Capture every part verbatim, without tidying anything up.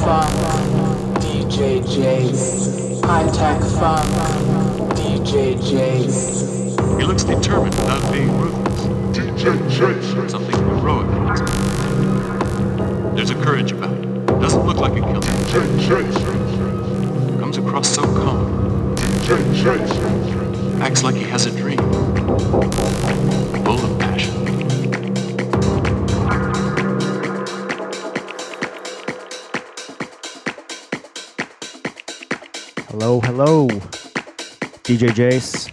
Funk, D J Jace. High Tech Funk, D J Jace. He looks determined without being ruthless. D J Jace. Something heroic. There's a courage about it. Doesn't look like a killer. D J Jace. Comes across so calm. D J Jace. Acts like he has a dream. Full of passion. Hello, hello, D J Jace.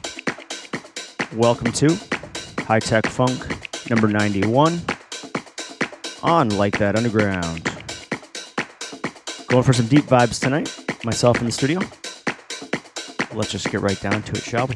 Welcome to High Tech Funk number ninety-one on Like That Underground. Going for some deep vibes tonight, myself in the studio. Let's just get right down to it, shall we?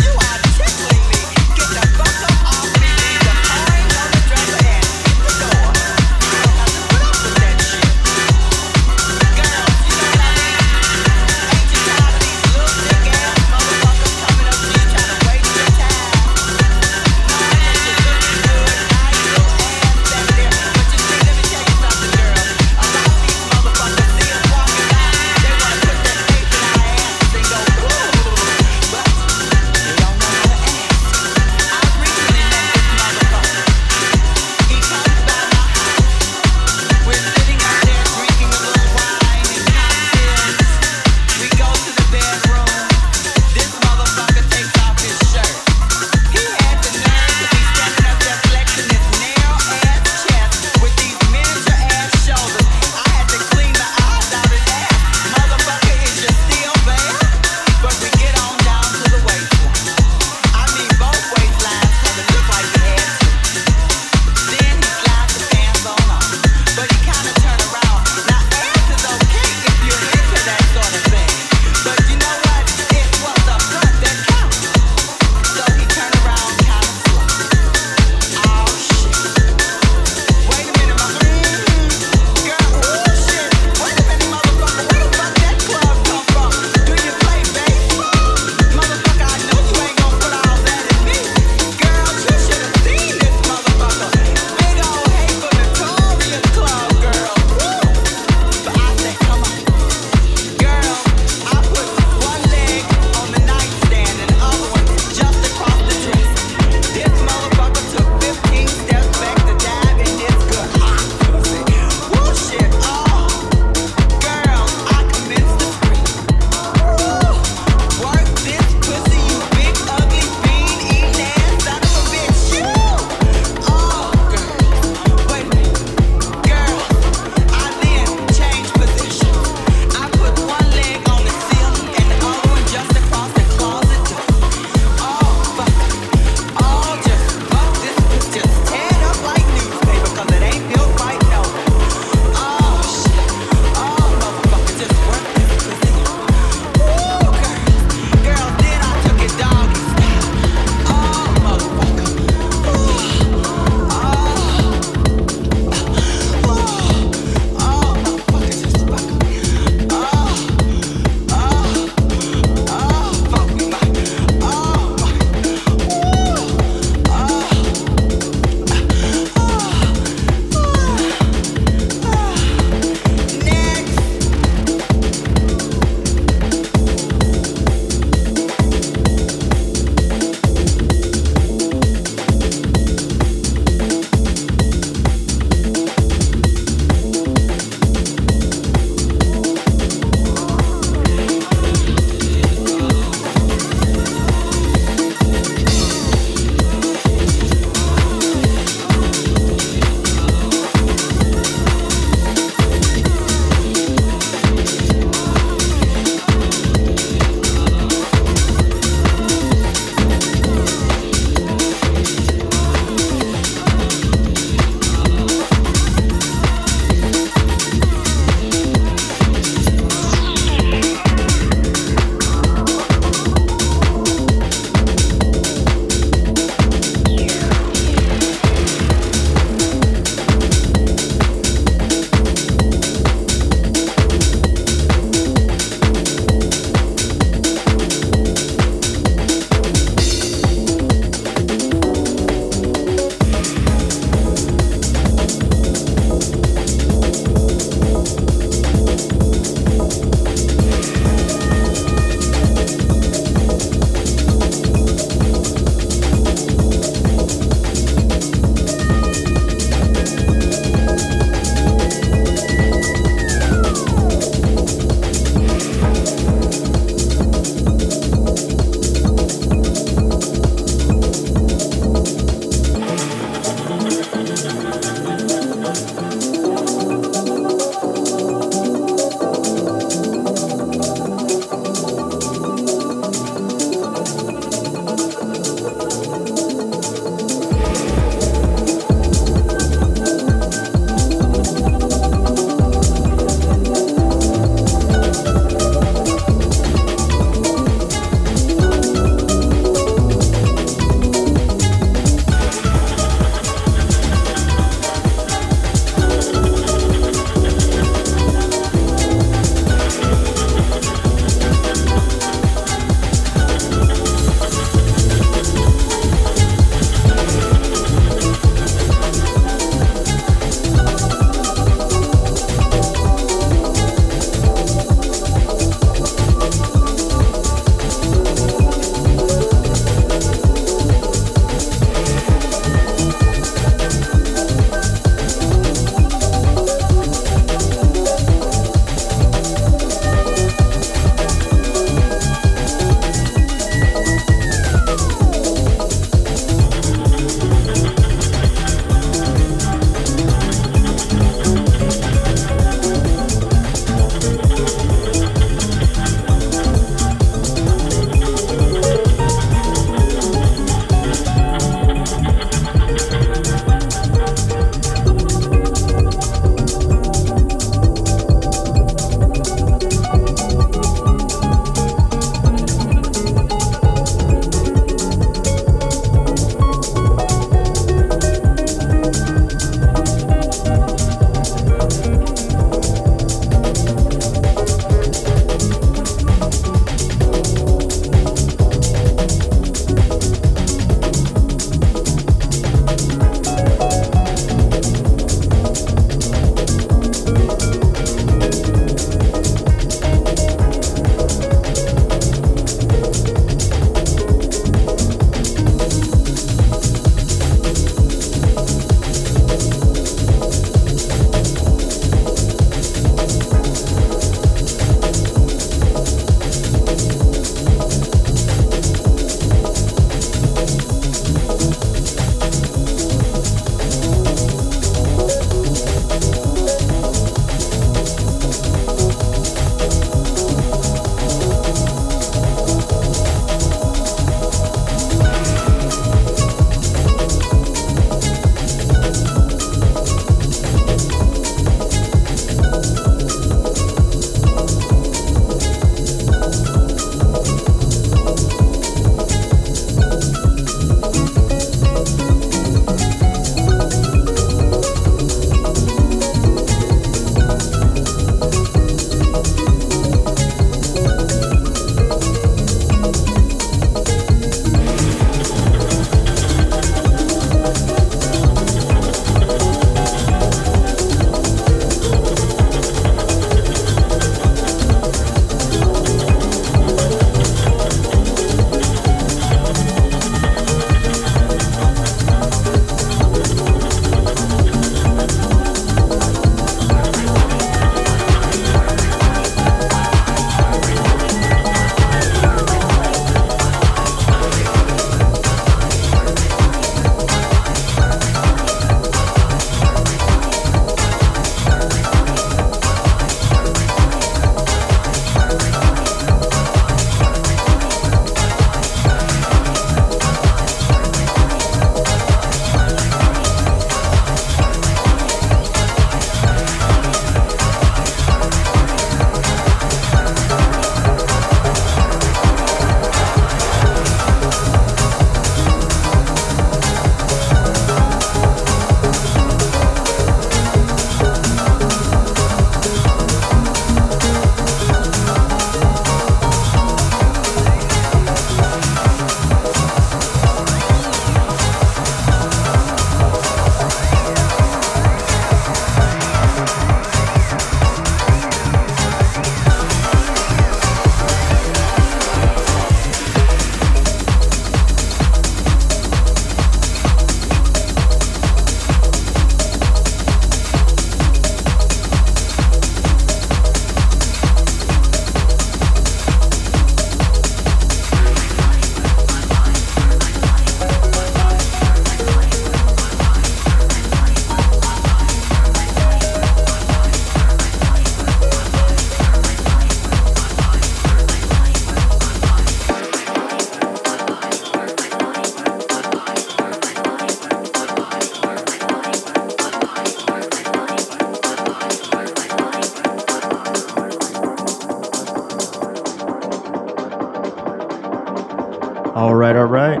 All right, all right.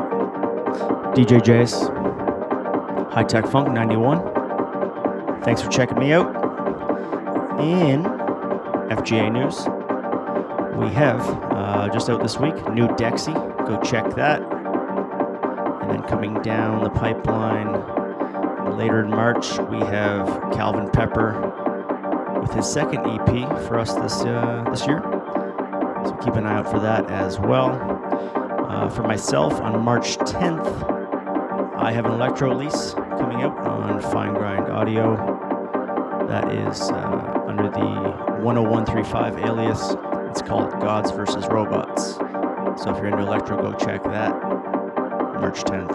D J Jace, High Tech Funk ninety-one. Thanks for checking me out. In F G A News, we have uh, just out this week, new Dexy. Go check that. And then coming down the pipeline later in March, we have Calvin Pepper with his second E P for us this uh, this year. So keep an eye out for that as well. Uh, for myself, on March tenth, I have an electro release coming out on Fine Grind Audio. That is uh, under the one oh one three five alias. It's called Gods versus. Robots. So if you're into electro, go check that. March tenth.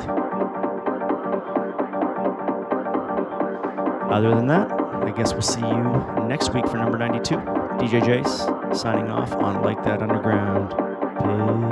Other than that, I guess we'll see you next week for number ninety-two. D J Jace signing off on Like That Underground. Peace.